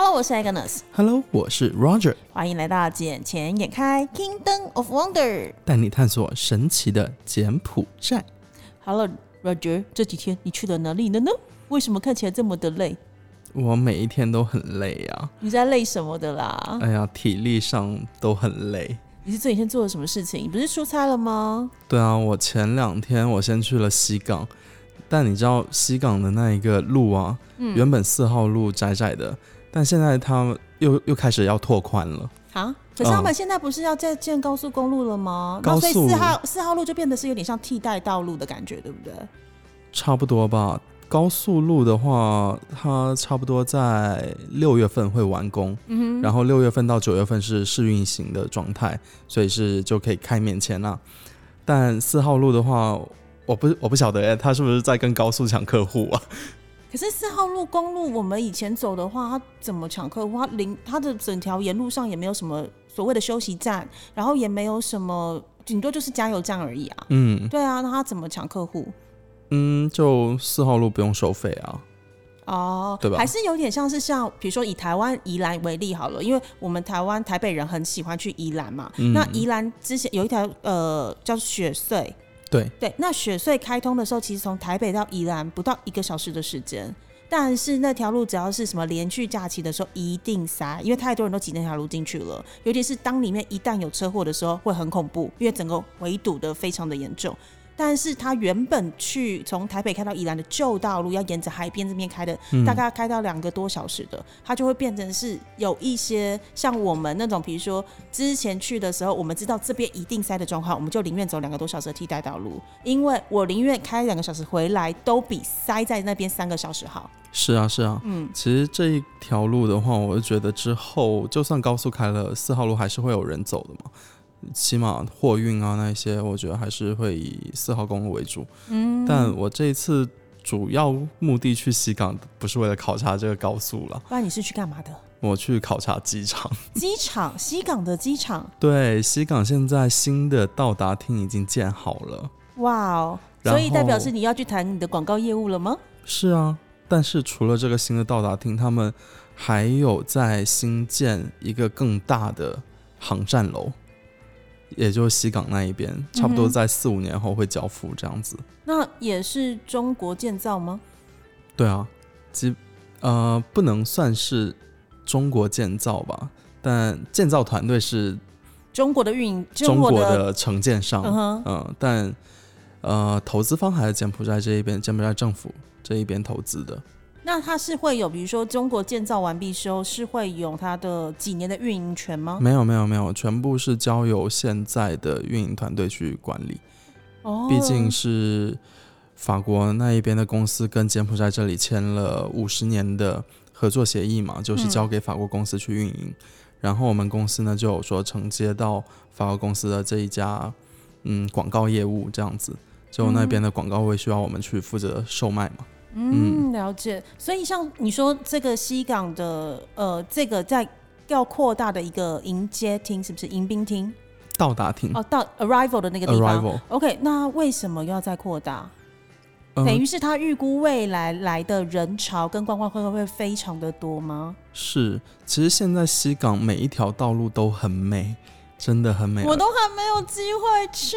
Hello， 我是 Agnes。Hello， 我是 Roger。欢迎来到眼前眼开 Kingdom of Wonder， 带你探索神奇的柬埔寨。Hello Roger， 这几天你去了哪里了呢？为什么看起来这么的累？我每一天都很累啊。你在累什么的啦？哎呀，体力上都很累。你是这几天做了什么事情？你不是出差了吗？对啊，我前2天我先去了西港，但你知道西港的那一个路啊，原本4号路窄窄的，但现在它 又开始要拓宽了啊。可是他们现在不是要再建高速公路了吗？高速，所以4号路就变得是有点像替代道路的感觉，对不对？差不多吧。高速路的话，它差不多在6月份会完工，然后6月份到9月份是试运行的状态，所以是就可以开免签啦。但4号路的话，我不晓得它是不是在跟高速抢客户啊？可是4号路公路我们以前走的话，它怎么抢客户？它的整条沿路上也没有什么所谓的休息站，然后也没有什么，顶多就是加油站而已啊。嗯，对啊，那它怎么抢客户？嗯，就4号路不用收费啊。哦，对吧？还是有点像是比如说以台湾宜兰为例好了，因为我们台北人很喜欢去宜兰嘛。那宜兰之前有一条叫雪隧，对，那雪隧开通的时候，其实从台北到宜兰不到1个小时的时间，但是那条路只要是什么连续假期的时候一定塞，因为太多人都挤那条路进去了，尤其是当里面一旦有车祸的时候会很恐怖，因为整个围堵的非常的严重。但是他原本从台北开到宜兰的旧道路，要沿着海边这边开的，大概开到2个多小时的，它就会变成是有一些像我们那种，比如说之前去的时候，我们知道这边一定塞的状况，我们就宁愿走2个多小时的替代道路，因为我宁愿开2个小时回来，都比塞在那边3个小时好。是啊，是啊，其实这一条路的话，我就觉得之后就算高速开了，4号路还是会有人走的嘛。起码货运啊那些，我觉得还是会以4号公路为主。但我这一次主要目的去西港不是为了考察这个高速了。不然你是去干嘛的？我去考察机场。机场？西港的机场？对，西港现在新的到达厅已经建好了。哇哦，所以代表是你要去谈你的广告业务了吗？是啊，但是除了这个新的到达厅，他们还有在新建一个更大的航站楼，也就是西港那一边，差不多在4-5年后会交付这样子。那也是中国建造吗？对啊，不能算是中国建造吧，但建造团队是中国的承建商。但投资方还是柬埔寨这一边，柬埔寨政府这一边投资的。那它是会有，比如说中国建造完毕之后，是会有它的几年的运营权吗？没有，全部是交由现在的运营团队去管理。毕竟是法国那一边的公司跟柬埔寨这里签了50年的合作协议嘛，就是交给法国公司去运营。然后我们公司呢就有说承接到法国公司的这一家广告业务这样子，就那边的广告会需要我们去负责售卖嘛。了解。所以像你说这个西港的这个在要扩大的一个迎接厅，是不是迎宾厅？到达厅到 arrival 的那个地方。Arrival。OK， 那为什么要再扩大？等于是他预估未来来的人潮跟观光客会非常的多吗？是，其实现在西港每一条道路都很美。真的很美，我都还没有机会去。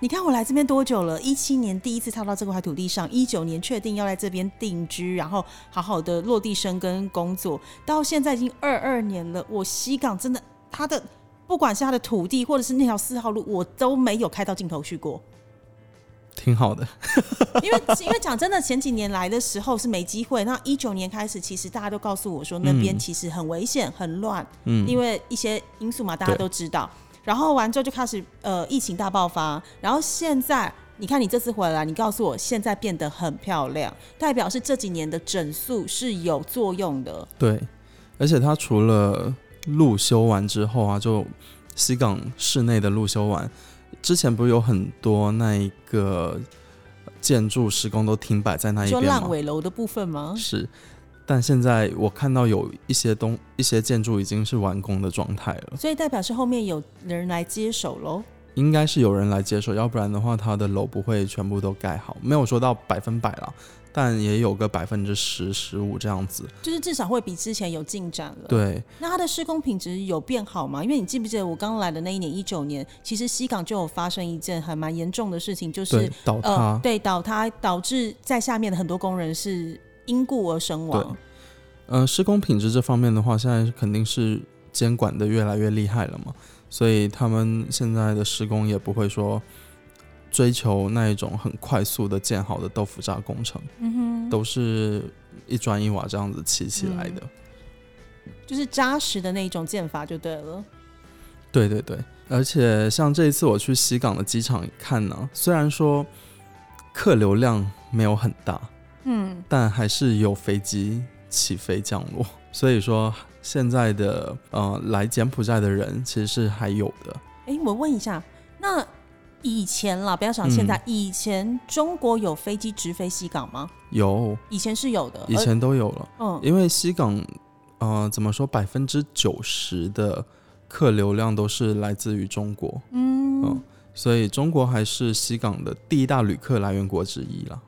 你看我来这边多久了？17年第一次踏到这块土地上，19年确定要来这边定居，然后好好的落地生根工作，到现在已经22年了。我西港真的，它的不管是它的土地，或者是那条4号路，我都没有开到尽头去过。挺好的。因为讲真的，前几年来的时候是没机会，那19年开始其实大家都告诉我说那边其实很危险很乱，因为一些因素嘛大家都知道，然后完之后就开始疫情大爆发，然后现在你看你这次回来，你告诉我现在变得很漂亮，代表是这几年的整肃是有作用的。对，而且它除了路修完之后啊，就西港市内的路修完之前，不是有很多那一个建筑施工都停摆在那一边吗？就烂尾楼的部分吗？是，但现在我看到有一些建筑已经是完工的状态了，所以代表是后面有人来接手喽。应该是有人来接手，要不然的话它的楼不会全部都盖好，没有说到100%啦，但也有个10%、15%这样子，就是至少会比之前有进展了。对，那它的施工品质有变好吗？因为你记不记得我刚来的那一年2019年，其实西港就有发生一件还蛮严重的事情，就是倒塌、对，倒塌导致在下面的很多工人是因故而身亡。对，施工品质这方面的话，现在肯定是监管的越来越厉害了嘛，所以他们现在的施工也不会说追求那一种很快速的建好的豆腐渣工程、都是一砖一瓦这样子砌起来的、就是扎实的那种建法就对了。对对对，而且像这一次我去西港的机场看呢、虽然说客流量没有很大，但还是有飞机起飞降落，所以说现在的来柬埔寨的人其实是还有的。我问一下，那以前啦，不要想现在、以前中国有飞机直飞西港吗？有，以前是有的，以前都有了。因为西港怎么说，90%的客流量都是来自于中国，所以中国还是西港的第一大旅客来源国之一啦。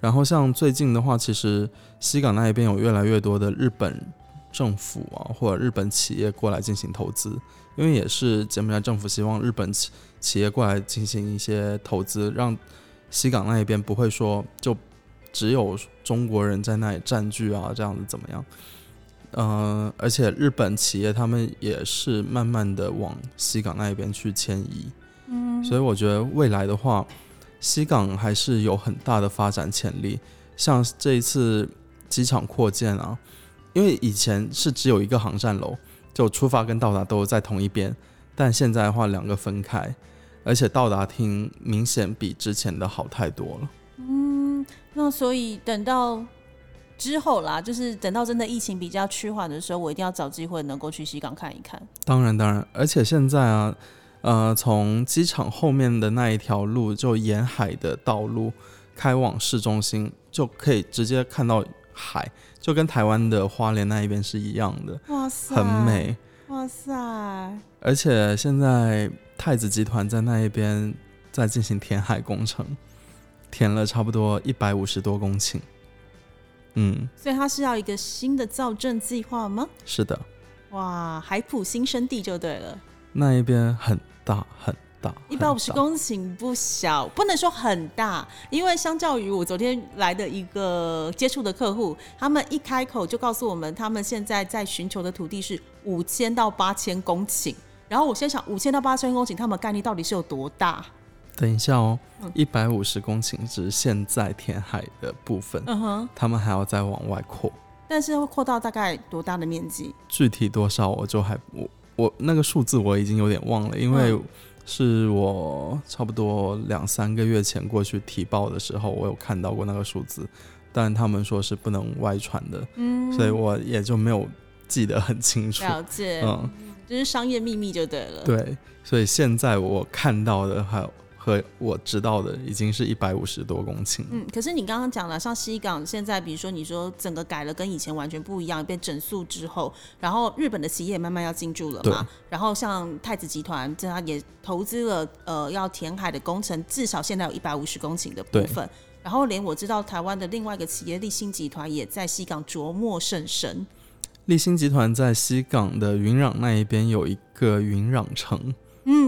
然后像最近的话，其实西港那一边有越来越多的日本政府啊，或者日本企业过来进行投资，因为也是柬埔寨政府希望日本企业过来进行一些投资，让西港那一边不会说就只有中国人在那里占据啊，这样子怎么样。而且日本企业他们也是慢慢的往西港那一边去迁移，所以我觉得未来的话西港还是有很大的发展潜力。像这一次机场扩建啊，因为以前是只有一个航站楼，就出发跟到达都在同一边，但现在的话两个分开，而且到达厅明显比之前的好太多了。那所以等到之后啦，就是等到真的疫情比较趋缓的时候，我一定要找机会能够去西港看一看。当然当然，而且现在啊从机场后面的那一条路，就沿海的道路开往市中心，就可以直接看到海，就跟台湾的花莲那一边是一样的。哇塞，很美。哇塞，而且现在太子集团在那一边在进行填海工程，填了差不多150多公顷。所以它是要一个新的造镇计划吗？是的。哇，海埔新生地就对了。那一边很大很大，150公顷不小，不能说很大，因为相较于我昨天来的一个接触的客户，他们一开口就告诉我们，他们现在在寻求的土地是5000到8000公顷。然后我先想，5000到8000公顷，他们概念到底是有多大？等一下哦，150公顷只是现在填海的部分，他们还要再往外扩，但是会扩到大概多大的面积？具体多少我就还不。我那个数字我已经有点忘了，因为是我差不多2-3个月前过去提报的时候，我有看到过那个数字，但他们说是不能外传的，所以我也就没有记得很清楚。了解，就是商业秘密就对了。对，所以现在我看到的还有和我知道的已经是150多公顷。可是你刚刚讲了，像西港现在比如说你说整个改了，跟以前完全不一样，被整肃之后，然后日本的企业慢慢要进驻了嘛，然后像太子集团他也投资了要填海的工程，至少现在有150公顷的部分，然后连我知道台湾的另外一个企业立新集团也在西港琢磨甚深。立新集团在西港的云壤那一边有一个云壤城。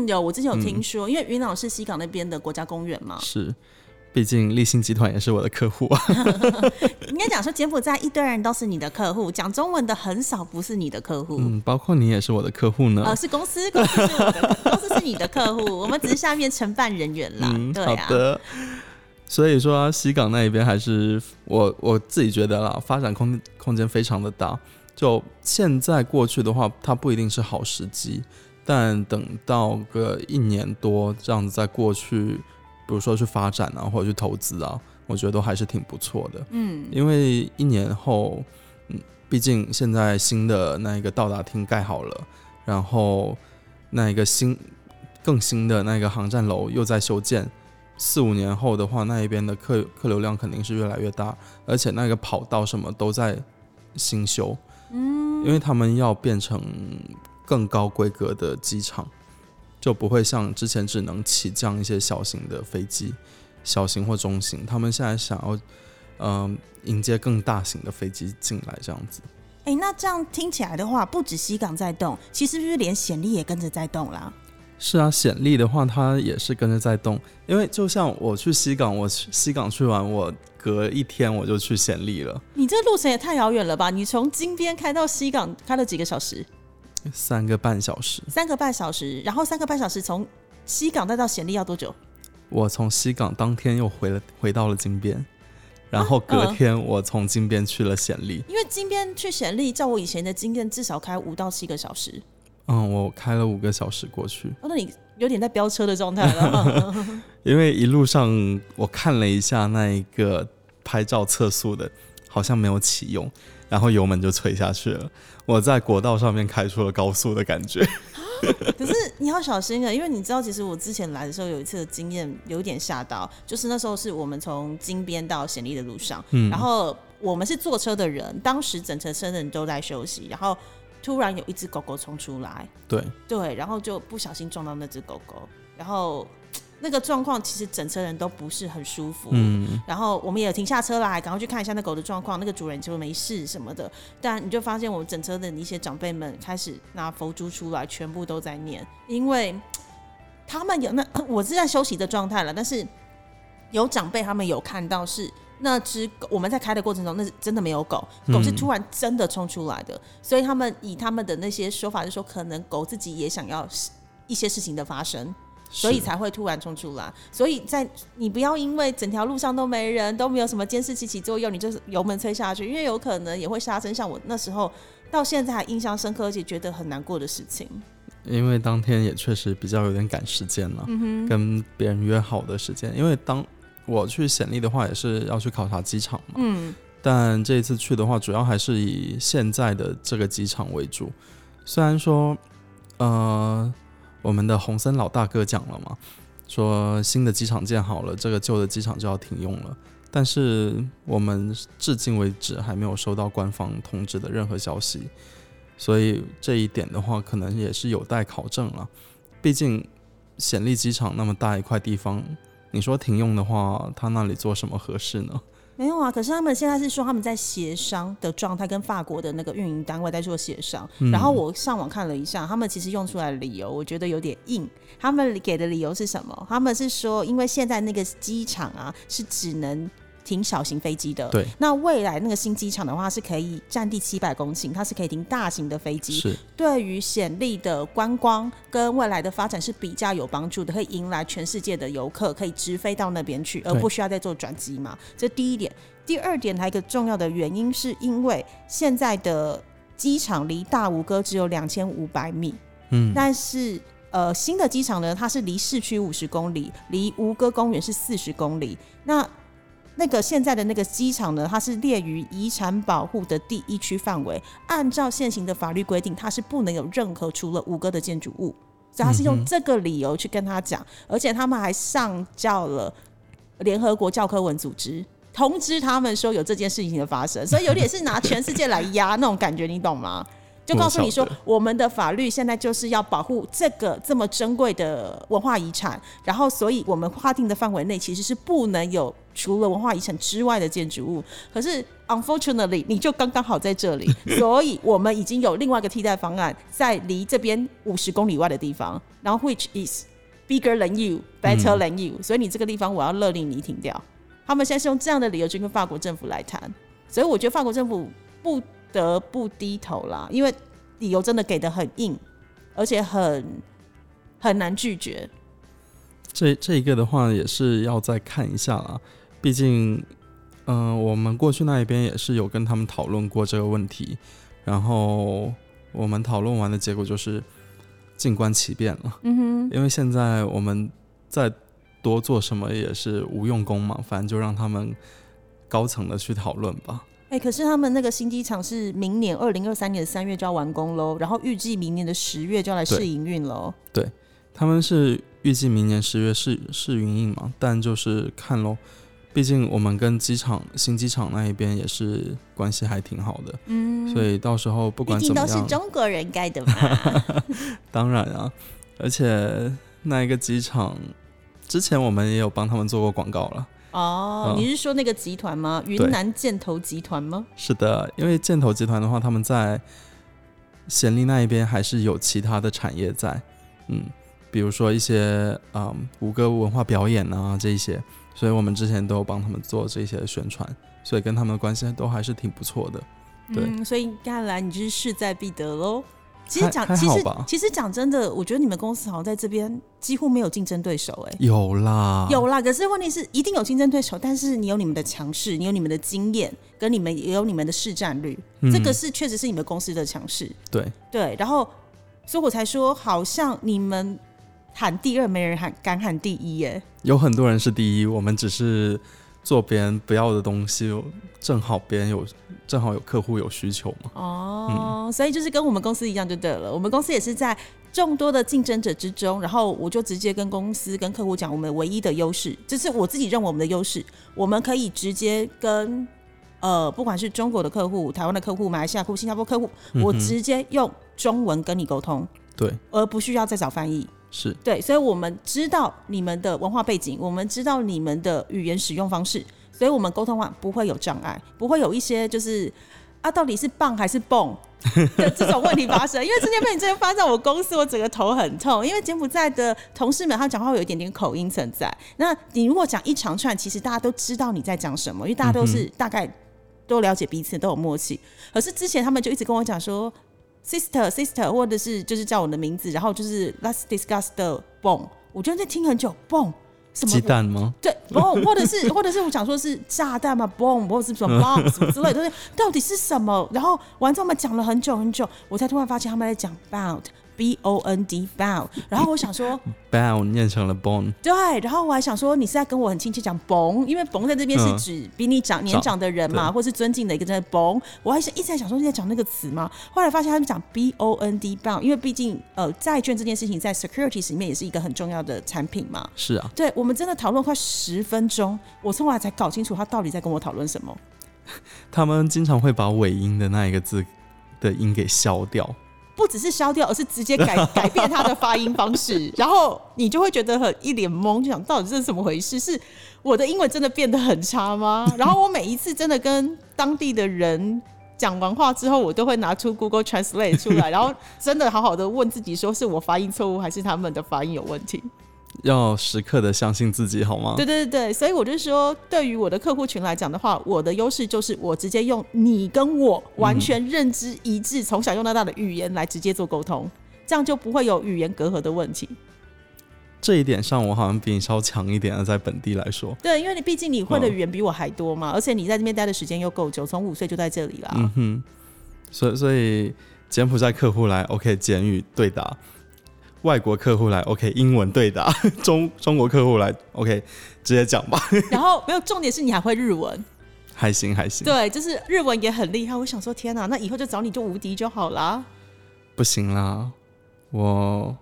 有，我之前有听说，因为云朗是西港那边的国家公园嘛。是，毕竟立新集团也是我的客户啊。应该讲说柬埔寨一堆人都是你的客户，讲中文的很少不是你的客户。包括你也是我的客户呢。是公司，公司是我的，公司是你的客户，我们只是下面承办人员啦。对啊。好的。所以说、西港那一边还是我自己觉得啦，发展空间非常的大。就现在过去的话，它不一定是好时机。但等到个1年多这样子再过去，比如说去发展啊，或者去投资啊，我觉得都还是挺不错的。因为1年后，毕竟现在新的那一个到达厅盖好了，然后那一个更新的那个航站楼又在修建，4-5年后的话，那一边的客流量肯定是越来越大，而且那个跑道什么都在新修，因为他们要变成更高规格的机场，就不会像之前只能起降一些小型的飞机，小型或中型，他们现在想要迎接更大型的飞机进来这样子。欸，那这样听起来的话，不止西港在动，其实是不是连暹粒也跟着在动啦？是啊，暹粒的话它也是跟着在动，因为就像我去西港，我西港去完，我隔一天我就去暹粒了。你这路程也太遥远了吧？你从金边开到西港开了几个小时？3个半小时。3个半小时，然后3个半小时从西港再到暹粒要多久？我从西港当天又回到了金边，然后隔天我从金边去了暹粒，因为金边去暹粒照我以前的经验至少开5到7个小时。我开了5个小时过去。那你有点在飙车的状态了。因为一路上我看了一下那一个拍照测速的，好像没有启用，然后油门就吹下去了，我在国道上面开出了高速的感觉。可是你要小心了，因为你知道其实我之前来的时候有一次的经验有点吓到，就是那时候是我们从金边到暹粒的路上，然后我们是坐车的人，当时整车车的人都在休息，然后突然有一只狗狗冲出来，对，然后就不小心撞到那只狗狗，然后那个状况其实整车人都不是很舒服，然后我们也停下车来赶快去看一下那狗的状况，那个主人就没事什么的，但你就发现我们整车的一些长辈们开始拿佛珠出来，全部都在念，因为他们有那我是在休息的状态了，但是有长辈他们有看到是那只狗，我们在开的过程中那真的没有狗，狗是突然真的冲出来的，所以他们以他们的那些说法就说可能狗自己也想要一些事情的发生，所以才会突然冲出来。所以在你不要因为整条路上都没人，都没有什么监视器起作用，你就油门吹下去，因为有可能也会杀生，像我那时候到现在还印象深刻，而且觉得很难过的事情。因为当天也确实比较有点赶时间了，跟别人约好的时间，因为当我去暹粒的话也是要去考察机场嘛，但这一次去的话主要还是以现在的这个机场为主，虽然说我们的洪森老大哥讲了嘛，说新的机场建好了，这个旧的机场就要停用了，但是我们至今为止还没有收到官方通知的任何消息，所以这一点的话可能也是有待考证了。毕竟暹粒机场那么大一块地方，你说停用的话他那里做什么合适呢？没有啊，可是他们现在是说他们在协商的状态，跟法国的那个运营单位在做协商，然后我上网看了一下他们其实用出来的理由我觉得有点硬，他们给的理由是什么？他们是说因为现在那个机场啊是只能停小型飞机的，对，那未来那个新机场的话是可以占地700公顷，它是可以停大型的飞机，对于暹粒的观光跟未来的发展是比较有帮助的，可以迎来全世界的游客，可以直飞到那边去，而不需要再做转机嘛，这第一点。第二点还有一个重要的原因是因为现在的机场离大吴哥只有2500米，但是新的机场呢它是离市区50公里，离吴哥公园是40公里，那个现在的那个机场呢它是列于遗产保护的第一区范围，按照现行的法律规定它是不能有任何除了吴哥的建筑物，所以他是用这个理由去跟他讲，而且他们还上交了联合国教科文组织通知他们说有这件事情的发生，所以有点是拿全世界来压那种感觉，你懂吗？就告诉你说我们的法律现在就是要保护这个这么珍贵的文化遗产，然后所以我们划定的范围内其实是不能有除了文化遗产之外的建筑物，可是 unfortunately 你就刚刚好在这里，所以我们已经有另外一个替代方案在离这边50公里外的地方，然后 which is bigger than you better than you，所以你这个地方我要勒令你停掉。他们现在是用这样的理由去跟法国政府来谈，所以我觉得法国政府不得不低头啦，因为理由真的给得很硬，而且很难拒绝。这一个的话也是要再看一下啦，毕竟我们过去那边也是有跟他们讨论过这个问题，然后我们讨论完的结果就是静观其变了，因为现在我们再多做什么也是无用功嘛，反正就让他们高层的去讨论吧。可是他们那个新机场是明年2023年3月就要完工咯，然后预计明年的10月就要来试营运咯。对，他们是预计明年10月试营运嘛，但就是看咯，毕竟我们跟新机场那一边也是关系还挺好的，所以到时候不管怎么样，毕竟都是中国人盖的嘛。当然啊，而且那一个机场之前我们也有帮他们做过广告了。哦，你是说那个集团吗？云南箭头集团吗？是的，因为箭头集团的话，他们在暹粒那一边还是有其他的产业在，比如说一些吴哥文化表演啊这一些，所以我们之前都有帮他们做这些宣传，所以跟他们的关系都还是挺不错的。对，所以看来你就是势在必得喽。其实讲真的，我觉得你们公司好像在这边几乎没有竞争对手。有啦，可是问题是一定有竞争对手，但是你有你们的强势，你有你们的经验，跟你们也有你们的市占率，这个是确实是你们公司的强势。对，然后所以我才说好像你们喊第二没人敢喊第一耶。有很多人是第一，我们只是做别人不要的东西，正好有客户有需求嘛。所以就是跟我们公司一样就对了，我们公司也是在众多的竞争者之中，然后我就直接跟公司跟客户讲我们唯一的优势，这是我自己认为我们的优势，我们可以直接跟不管是中国的客户、台湾的客户、马来西亚客户、新加坡客户，我直接用中文跟你沟通，对，而不需要再找翻译。是，对，所以我们知道你们的文化背景，我们知道你们的语言使用方式，所以我们沟通完不会有障碍，不会有一些就是到底是棒还是蹦的这种问题发生。因为之前被你这边发在我公司，我整个头很痛，因为柬埔寨的同事们他讲话会有一点点口音存在。那你如果讲一长串，其实大家都知道你在讲什么，因为大家都是大概都了解彼此，都有默契。可是之前他们就一直跟我讲说。Sister 或者是就是叫我的名字，然后就是 Let's discuss the bomb， 我就在听很久。 bomb 什么？鸡蛋吗？对， bomb 或者是我想说是炸弹吗？ bomb 或者是什么 bomb 什么之类的，到底是什么？然后完之后我们讲了很久，我才突然发现他们在讲 bound B-O-N-D bound， 然后我想说 bound 念成了 bone， 对，然后我还想说你是在跟我很亲切讲 bone， 因为 bone 在这边是指比你年长的人嘛，或是尊敬的一个人 bone， 我还一直在想说你在讲那个词嘛，后来发现他们讲 B-O-N-D bound， 因为毕竟债券这件事情在 securities 里面也是一个很重要的产品嘛。是啊，对，我们真的讨论快10分钟，我从来才搞清楚他到底在跟我讨论什么。他们经常会把尾音的那一个字的音给消掉，不只是消掉，而是直接 改变它的发音方式，然后你就会觉得很一脸懵，就想到底这是怎么回事？是我的英文真的变得很差吗？然后我每一次真的跟当地的人讲完话之后，我都会拿出 Google Translate 出来，然后真的好好的问自己，说是我发音错误，还是他们的发音有问题？要时刻的相信自己，好吗？对，所以我就说，对于我的客户群来讲的话，我的优势就是我直接用你跟我完全认知一致、从小用到大的语言来直接做沟通，这样就不会有语言隔阂的问题。这一点上，我好像比你稍强一点了，在本地来说。对，因为毕竟你会的语言比我还多嘛，而且你在这边待的时间又够久，从5岁就在这里啦。所以柬埔寨客户来 ，OK， 柬语对答。外国客户来 OK 英文对答，中国客户来 OK 直接讲吧。然后没有，重点是你还会日文。还行，对，就是日文也很厉害。我想说天哪，那以后就找你就无敌就好啦。不行啦，我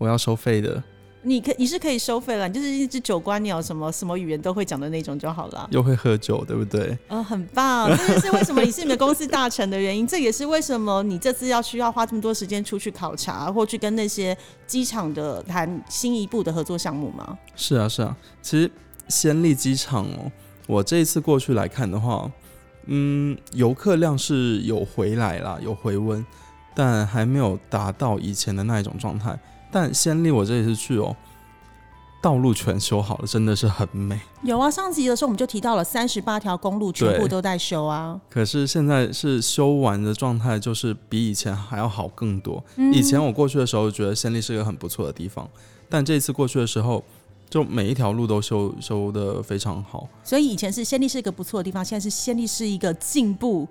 要收费的。你是可以收费啦，你就是一只酒官鸟，什么语言都会讲的那种就好了。又会喝酒，对不对？很棒，这就是为什么你是你们公司大臣的原因。这也是为什么你这次需要花这么多时间出去考察，或去跟那些机场的谈新一步的合作项目吗？是啊，其实暹粒机场我这一次过去来看的话，游客量是有回来啦，有回温，但还没有达到以前的那一种状态。但暹粒我这一次去道路全修好了，真的是很美。有啊，上集的时候我们就提到了38条公路全部都在修啊。可是现在是修完的状态，就是比以前还要好更多。以前我过去的时候觉得暹粒是一个很不错的地方，但这一次过去的时候，就每一条路都修得非常好。所以以前是暹粒是一个不错的地方，现在是暹粒是一个进步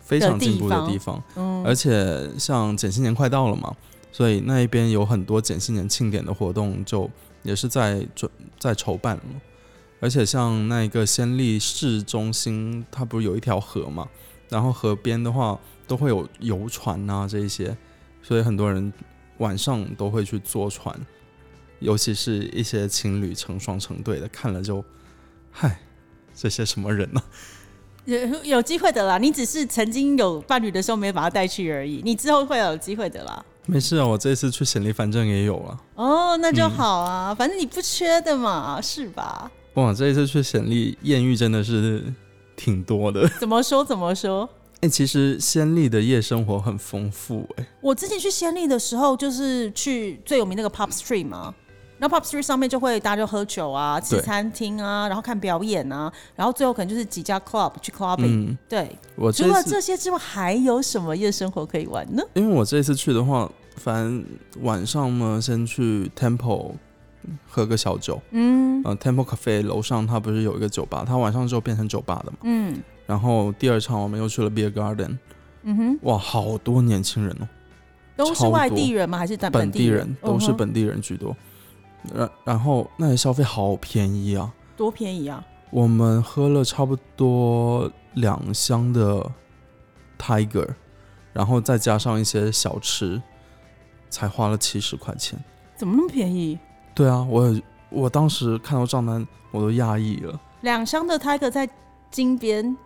非常进步的地方。而且像柬新年快到了嘛。所以那一边有很多柬新年庆典的活动，就也是在筹办了。而且像那个暹粒市中心，它不是有一条河嘛？然后河边的话都会有游船啊这一些，所以很多人晚上都会去坐船，尤其是一些情侣成双成对的，看了就，嗨，这些什么人啊？有机会的啦，你只是曾经有伴侣的时候没把他带去而已，你之后会有机会的啦。没事啊，我这次去显力反正也有了。哦，那就好啊，反正你不缺的嘛，是吧？哇，这一次去显力艳遇真的是挺多的。怎么说？其实暹粒的夜生活很丰富。我之前去暹粒的时候，就是去最有名那个 Pop Street 嘛，然后 Pop Street 上面就会大家就喝酒啊，吃餐厅啊，然后看表演啊，然后最后可能就是几家 club 去 clubbing、嗯、对，我除了这些之外还有什么夜生活可以玩呢？因为我这次去的话，反正晚上嘛，先去 Temple 喝个小酒，嗯，Temple Cafe 楼上它不是有一个酒吧，它晚上之后变成酒吧的嘛，嗯，然后第二场我们又去了 Beer Garden， 嗯哼，哇，好多年轻人哦，都是外地人吗？还是本地人？都是本地人居多。然后那里消费好便宜啊，多便宜啊！我们喝了差不多2箱的 Tiger， 然后再加上一些小吃，才花了70块钱。怎么那么便宜？对啊，我当时看到账单我都讶异了。2箱的 Tiger 在金边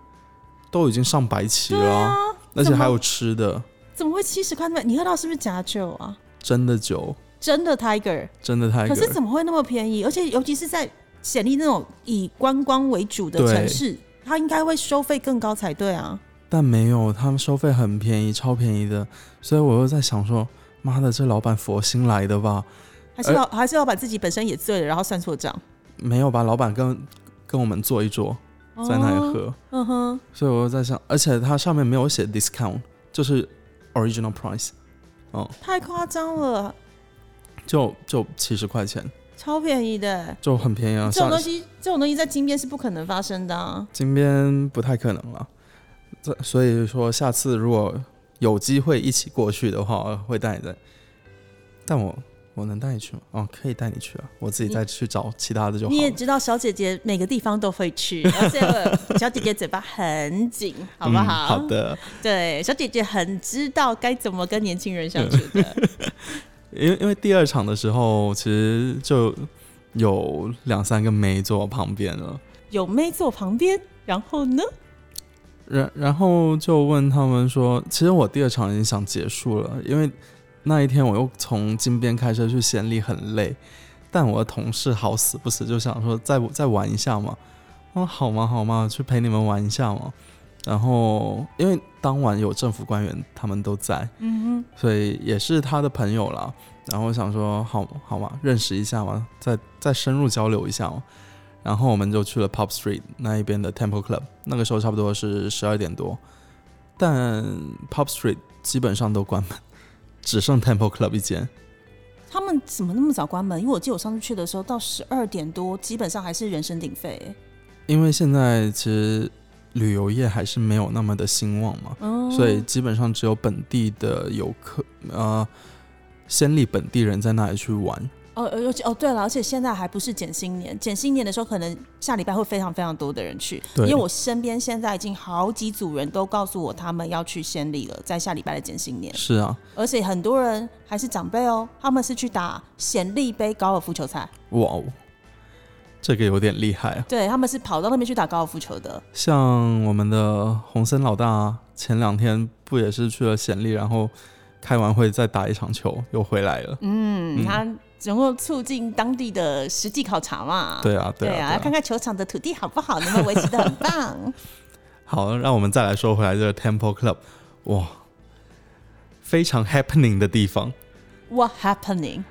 都已经100起了、啊，而且还有吃的。怎么会70块？你喝到是不是假酒啊？真的酒，真的 Tiger。可是怎么会那么便宜？而且尤其是在显力那种以观光为主的城市，它应该会收费更高才对啊。但没有，他们收费很便宜，超便宜的。所以我又在想说，妈的，这老板佛心来的吧？还是老板自己本身也醉了，然后算错账？没有吧，老板跟我们坐一桌。在那里喝、哦嗯、所以我在想，而且它上面没有写 discount， 就是 original price、嗯、太夸张了，就70块钱，超便宜的，就很便宜啊。这种东西在金边是不可能发生的啊，金边不太可能了。所以说下次如果有机会一起过去的话，会带你的。但我能带你去吗？哦，可以带你去啊，我自己再去找其他的就好了。你也知道小姐姐每个地方都会去，而且小姐姐嘴巴很紧，好不好、嗯、好的。对，小姐姐很知道该怎么跟年轻人相处的。因为第二场的时候其实就有2-3个妹坐旁边了，有妹坐旁边，然后呢，然后就问他们说，其实我第二场已经想结束了，因为那一天我又从金边开车去暹粒，很累，但我的同事好死不死就想说再玩一下嘛，我说好嘛，去陪你们玩一下嘛。然后因为当晚有政府官员他们都在，嗯哼，所以也是他的朋友啦，然后我想说好嘛，认识一下嘛，再深入交流一下嘛。然后我们就去了 Pop Street 那一边的 Temple Club， 那个时候差不多是12点多，但 Pop Street 基本上都关门，只剩 Temple Club 一间。他们怎么那么早关门？因为我记得我上次去的时候到12点多，基本上还是人声鼎沸。因为现在其实旅游业还是没有那么的兴旺嘛，哦、所以基本上只有本地的游客，暹粒本地人在那里去玩。哦，对了，而且现在还不是减薪年，减薪年的时候可能下礼拜会非常非常多的人去，因为我身边现在已经好几组人都告诉我他们要去暹粒了，在下礼拜的减薪年。是啊，而且很多人还是长辈哦，他们是去打暹粒杯高尔夫球赛。哇哦，这个有点厉害啊。对，他们是跑到那边去打高尔夫球的。像我们的洪森老大前2天不也是去了暹粒，然后开完会再打一场球又回来了。嗯，他能够促进当地的实际考察嘛。对啊，看看球场的土地好不好，能不能维持得很棒。好，让我们再来说回来这个 Temple Club， 哇，非常 happening 的地方。What happening？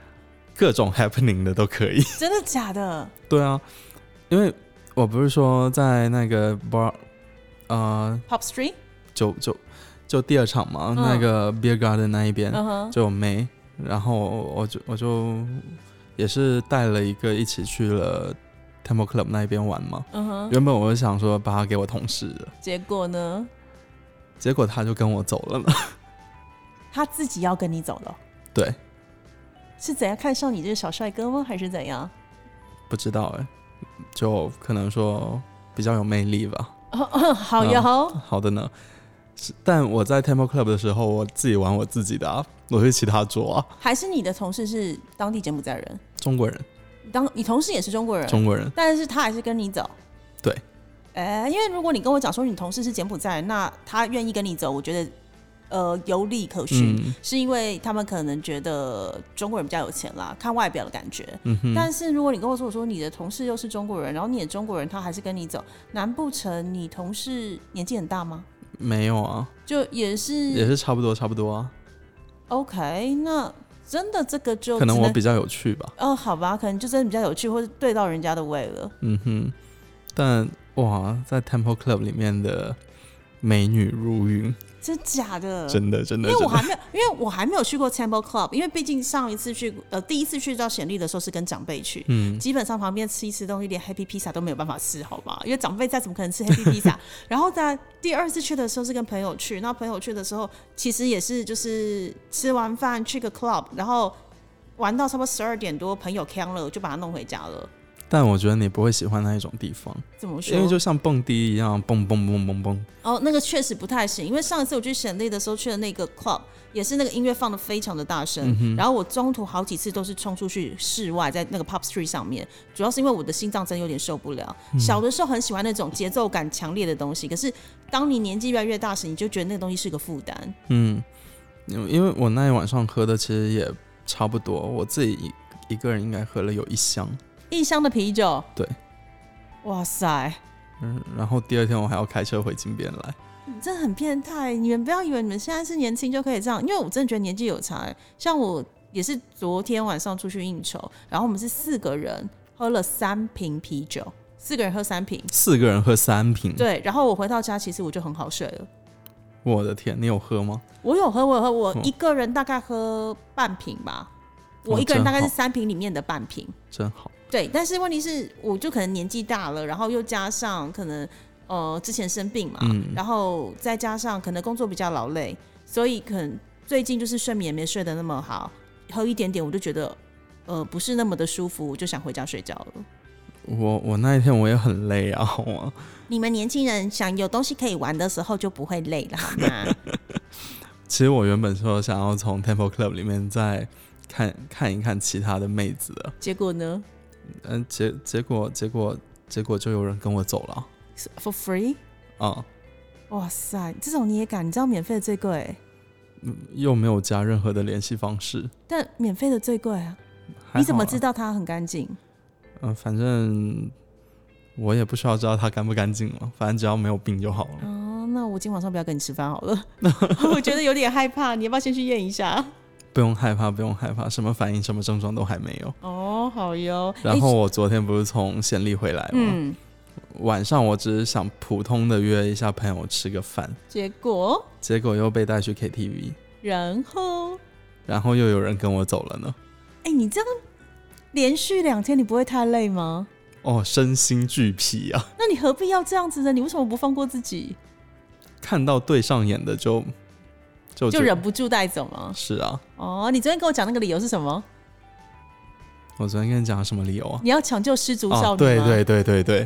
各种 happening 的都可以。真的假的？对啊，因为我不是说在那个 bar， Pop Street 就第二场嘛，那个 Beer Garden 那一边、就有妹。然后我就也是带了一个一起去了 Temple Club 那边玩嘛、原本我想说把他给我同事的，结果他就跟我走了呢。他自己要跟你走了？对。是怎样看上你这个小帅哥吗？还是怎样？不知道就可能说比较有魅力吧。好呀，好的呢。但我在 Temple Club 的时候，我自己玩我自己的啊，我去其他桌啊。还是你的同事是当地柬埔寨人？中国人。你同事也是中国人？中国人。但是他还是跟你走？对。因为如果你跟我讲说你同事是柬埔寨人，那他愿意跟你走，我觉得有理可循、是因为他们可能觉得中国人比较有钱啦，看外表的感觉、但是如果你跟我说，我说你的同事又是中国人，然后你的中国人他还是跟你走，难不成你同事年纪很大吗？没有啊，就也是差不多啊。 OK， 那真的这个就可能我比较有趣吧。哦，好吧，可能就真的比较有趣，或者对到人家的胃了。嗯哼，但哇，在 Temple Club 里面的美女如云，真的假的？真的，因为我还没有去过 Temple Club， 因为毕竟上一次去第一次去到暹粒的时候是跟长辈去，基本上旁边吃一吃东西，连 Happy Pizza 都没有办法吃，好吧？因为长辈再怎么可能吃 Happy Pizza 然后在第二次去的时候是跟朋友去，那朋友去的时候其实也是就是吃完饭去个 club， 然后玩到差不多12点多，朋友 can 了，就把他弄回家了。但我觉得你不会喜欢那一种地方，怎么说？因为就像蹦迪一样，蹦蹦蹦蹦蹦。哦，那个确实不太行，因为上一次我去暹粒的时候去的那个 club， 也是那个音乐放得非常的大声、然后我中途好几次都是冲出去室外，在那个 pop street 上面，主要是因为我的心脏真有点受不了。小的时候很喜欢那种节奏感强烈的东西，可是当你年纪越来越大时，你就觉得那个东西是个负担。嗯，因为我那一晚上喝的其实也差不多，我自己一个人应该喝了有一箱的啤酒，对，哇塞，然后第二天我还要开车回金边来，你真的很变态！你们不要以为你们现在是年轻就可以这样，因为我真的觉得年纪有差。像我也是昨天晚上出去应酬，然后我们是4个人喝了3瓶啤酒，4个人喝三瓶，对。然后我回到家，其实我就很好睡了。我的天，你有喝吗？我有喝，我一个人大概喝半瓶吧，我一个人大概是3瓶里面的半瓶，真好。对，但是问题是我就可能年纪大了，然后又加上可能之前生病嘛、然后再加上可能工作比较劳累，所以可能最近就是睡眠没睡得那么好，喝一点点我就觉得不是那么的舒服，我就想回家睡觉了。我那一天我也很累啊。你们年轻人想有东西可以玩的时候就不会累了好吗？其实我原本说想要从 Temple Club 里面再看一看其他的妹子的，结果呢？结果就有人跟我走了 ，for free 啊、哇塞，这种你也敢？你知道免费的最贵，又没有加任何的联系方式。但免费的最贵啊！你怎么知道它很干净？反正我也不需要知道它干不干净了，反正只要没有病就好了。那我今晚上不要跟你吃饭好了，我觉得有点害怕，你要不要先去验一下？不用害怕，什么反应什么症状都还没有。哦，好哟。然后我昨天不是从暹粒回来吗、晚上我只是想普通的约一下朋友吃个饭，结果又被带去 KTV， 然后又有人跟我走了呢。你这样连续2天你不会太累吗？哦，身心俱疲啊。那你何必要这样子呢？你为什么不放过自己？看到对上眼的就忍不住带走吗？是啊。哦，你昨天跟我讲那个理由是什么？我昨天跟你讲什么理由啊？你要抢救失足少女吗？对，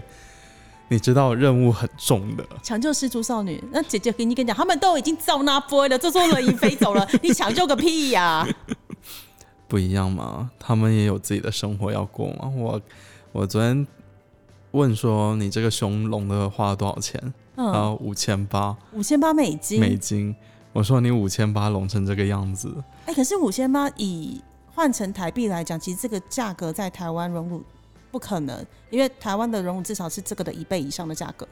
你知道任务很重的。抢救失足少女，那姐姐跟你讲，他们都已经遭那波了，坐坐轮椅飞走了，你抢救个屁呀、不一样嘛，他们也有自己的生活要过嘛。我昨天问说，你这个熊笼的花了多少钱？然后5800，$5800。我说你5800笼成这个样子，可是5800以换成台币来讲，其实这个价格在台湾荣辱不可能，因为台湾的荣辱至少是这个的1倍以上的价格。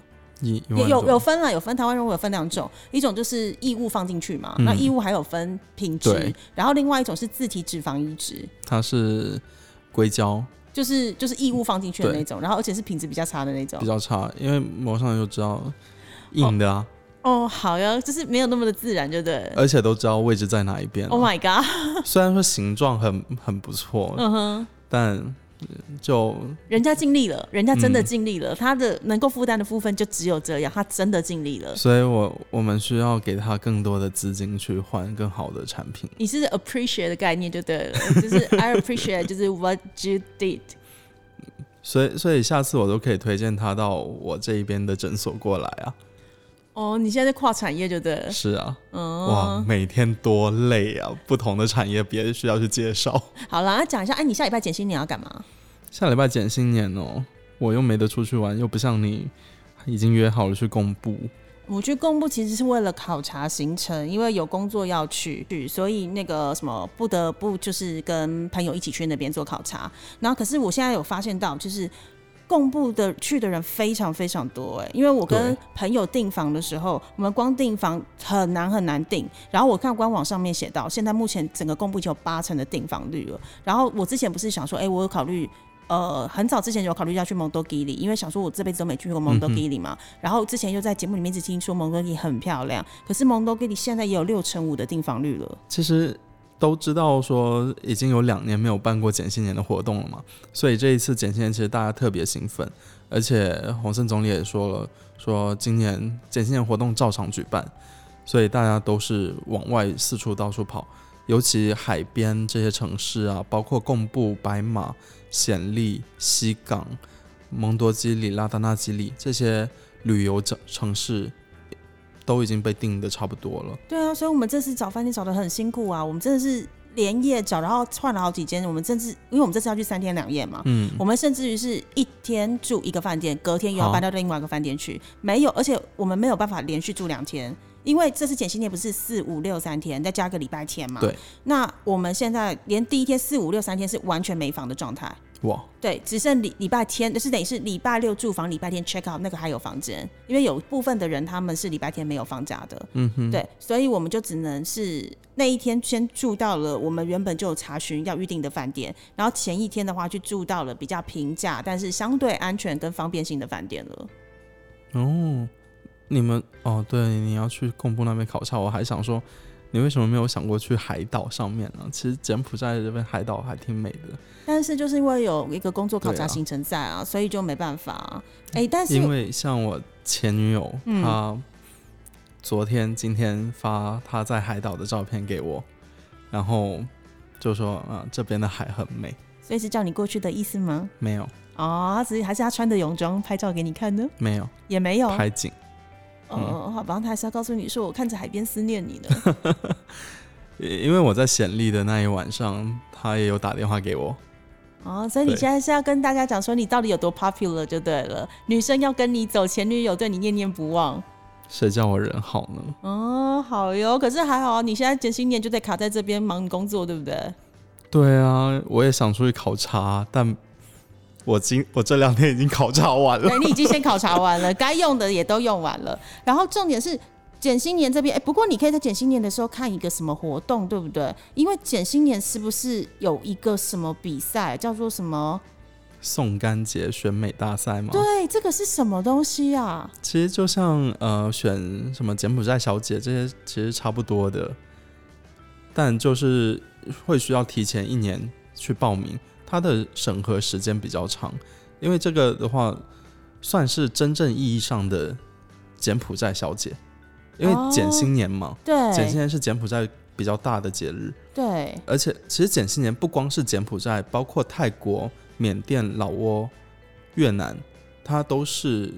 有分台湾荣辱有分2种，一种就是异物放进去嘛，那异物还有分品质，然后另外一种是自体脂肪移植，它是硅胶，就是异物放进去的那种，然后而且是品质比较差的那种，比较差，因为摸上就知道硬的啊。哦，好呀，就是没有那么的自然，就对了。而且都知道位置在哪一边。Oh my god！ 虽然说形状很不错，但就人家尽力了，人家真的尽力了，他的能够负担的部分就只有这样，他真的尽力了。所以我们需要给他更多的资金去换更好的产品。你是 appreciate 的概念就对了，就是 I appreciate， 就是 what you did。所以下次我都可以推荐他到我这一边的诊所过来啊。哦，你现在在跨产业就对了。是啊，哇，每天多累啊！不同的产业别需要去介绍。好啦，讲一下，你下礼拜减薪年要干嘛？下礼拜减薪年哦，我又没得出去玩，又不像你已经约好了去公布。我去贡布其实是为了考察行程，因为有工作要去，所以那个什么不得不就是跟朋友一起去那边做考察。然后可是我现在有发现到，就是贡布的去的人非常非常多哎，因为我跟朋友订房的时候，我们光订房很难订。然后我看官网上面写到，现在目前整个贡布已经有80%的订房率了。然后我之前不是想说，哎，我有考虑。很早之前有考虑要去蒙多基里，因为想说我这辈子都没去过蒙多基里嘛。然后之前又在节目里面一直听说蒙多基里很漂亮，可是蒙多基里现在也有65%的订房率了。其实都知道说已经有2年没有办过简新年的活动了嘛，所以这一次简新年其实大家特别兴奋，而且洪胜总理也说了，说今年简新年活动照常举办，所以大家都是往外四处到处跑。尤其海边这些城市啊，包括贡布、白马、暹粒、西港、蒙多基里、拉达纳基里这些旅游城市都已经被订的差不多了。对啊，所以我们这次找饭店找得很辛苦啊，我们真的是连夜找，然后换了好几间。我们甚至因为我们这次要去3天2夜嘛，我们甚至于是一天住一个饭店，隔天又要搬到另外一个饭店去，没有，而且我们没有办法连续住2天。因为这次简新年不是4、5、6、3天，再加个礼拜天嘛。对。那我们现在连第一天4、5、6、3天是完全没房的状态。哇。对，只剩礼拜天，就是等于是礼拜6住房，礼拜天 check out 那个还有房间，因为有部分的人他们是礼拜天没有放假的。嗯哼。对，所以我们就只能是那一天先住到了我们原本就有查询要预定的饭店，然后前一天的话去住到了比较平价，但是相对安全跟方便性的饭店了。哦。你们哦，对，你要去贡布那边考察，我还想说，你为什么没有想过去海岛上面呢？其实柬埔寨这边海岛还挺美的，但是就是因为有一个工作考察行程在啊，所以就没办法啊。哎，但是因为像我前女友，她昨天、今天发她在海岛的照片给我，然后就说啊，这边的海很美，所以是叫你过去的意思吗？没有啊，只是还是她穿的泳装拍照给你看呢？没有，也没有拍景。哦，好吧，他还是要告诉你说我看着海边思念你呢。因为我在暹粒的那一晚上他也有打电话给我。哦，所以你现在是要跟大家讲说你到底有多 popular 就对了，女生要跟你走，前女友对你念念不忘。谁叫我人好呢？哦，好哟，可是还好你现在简新年就得卡在这边忙工作对不对？对啊，我也想出去考察，但我这2天已经考察完了。对，你已经先考察完了，该用的也都用完了。然后重点是简新年这边，不过你可以在简新年的时候看一个什么活动，对不对？因为简新年是不是有一个什么比赛叫做什么宋干节选美大赛吗？对，这个是什么东西啊？其实就像选什么柬埔寨小姐这些其实差不多的，但就是会需要提前1年去报名。它的审核时间比较长，因为这个的话算是真正意义上的柬埔寨小姐，因为柬新年嘛，对，柬新年是柬埔寨比较大的节日，对，而且其实柬新年不光是柬埔寨，包括泰国、缅甸、老挝、越南，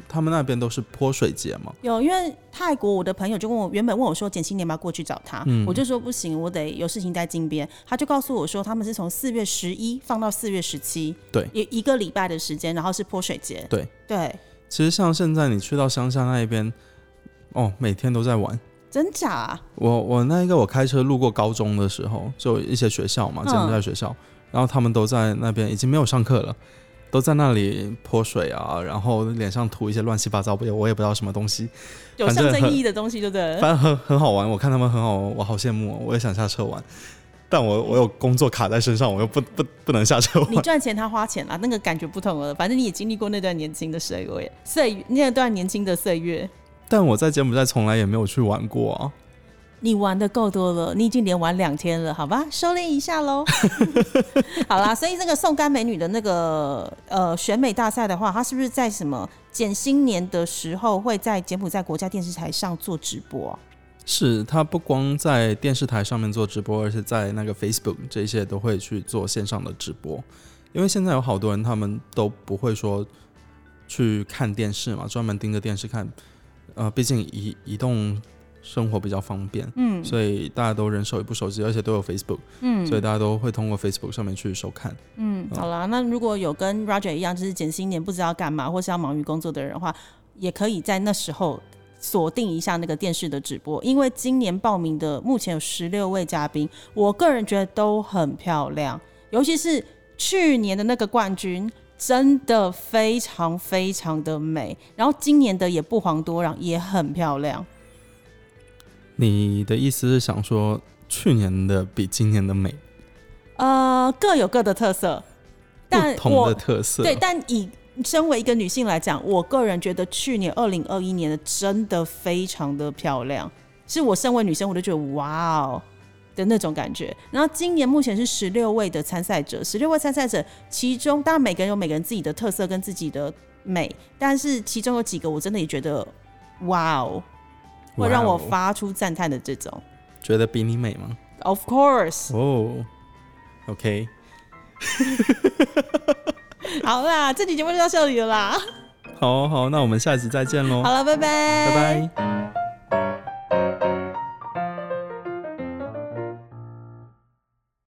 他们那边都是泼水节嘛。有，因为泰国我的朋友就原本问我说简新年要不要过去找他，我就说不行，我得有事情在金边。他就告诉我说他们是从4月11放到4月17，对，一个礼拜的时间，然后是泼水节。对对，其实像现在你去到乡下那一边，哦，每天都在玩。真假啊？我那一个我开车路过高中的时候，就一些学校嘛，柬埔寨学校，然后他们都在那边已经没有上课了。都在那里泼水啊，然后脸上涂一些乱七八糟，我也不知道什么东西，有象征意义的东西，对不对？反正很好玩，我看他们很好玩，我好羡慕，我也想下车玩，但我有工作卡在身上，我又不能下车玩。你赚钱，他花钱啦，那个感觉不同了。反正你也经历过那段年轻的岁月，但我在柬埔寨从来也没有去玩过啊。你玩的够多了，你已经连玩2天了，好吧，收敛一下喽。好啦，所以那个宋干美女的那个选美大赛的话，她是不是在什么柬新年的时候会在柬埔寨国家电视台上做直播啊？是，她不光在电视台上面做直播，而且在那个 Facebook 这些都会去做线上的直播，因为现在有好多人他们都不会说去看电视嘛，专门盯着电视看，毕竟移动。生活比较方便，所以大家都人手一部手机，而且都有 Facebook，所以大家都会通过 Facebook 上面去收看。好啦，那如果有跟 Roger 一样，就是简新年不知道干嘛，或是要忙于工作的人的话，也可以在那时候锁定一下那个电视的直播，因为今年报名的目前有16位嘉宾，我个人觉得都很漂亮，尤其是去年的那个冠军真的非常非常的美，然后今年的也不遑多让，也很漂亮。你的意思是想说去年的比今年的美？各有各的特色，但不同的特色。对，但以身为一个女性来讲，我个人觉得去年2021年的真的非常的漂亮，是我身为女生我就觉得哇哦的那种感觉。然后今年目前是16位的参赛者，16位参赛者其中当然每个人有每个人自己的特色跟自己的美，但是其中有几个我真的也觉得哇哦，会让我发出赞叹的这种。觉得比你美吗？ Of course。 哦、oh, OK 好啦，这期节目就到这里了啦。好那我们下次再见咯。好了，拜拜拜拜。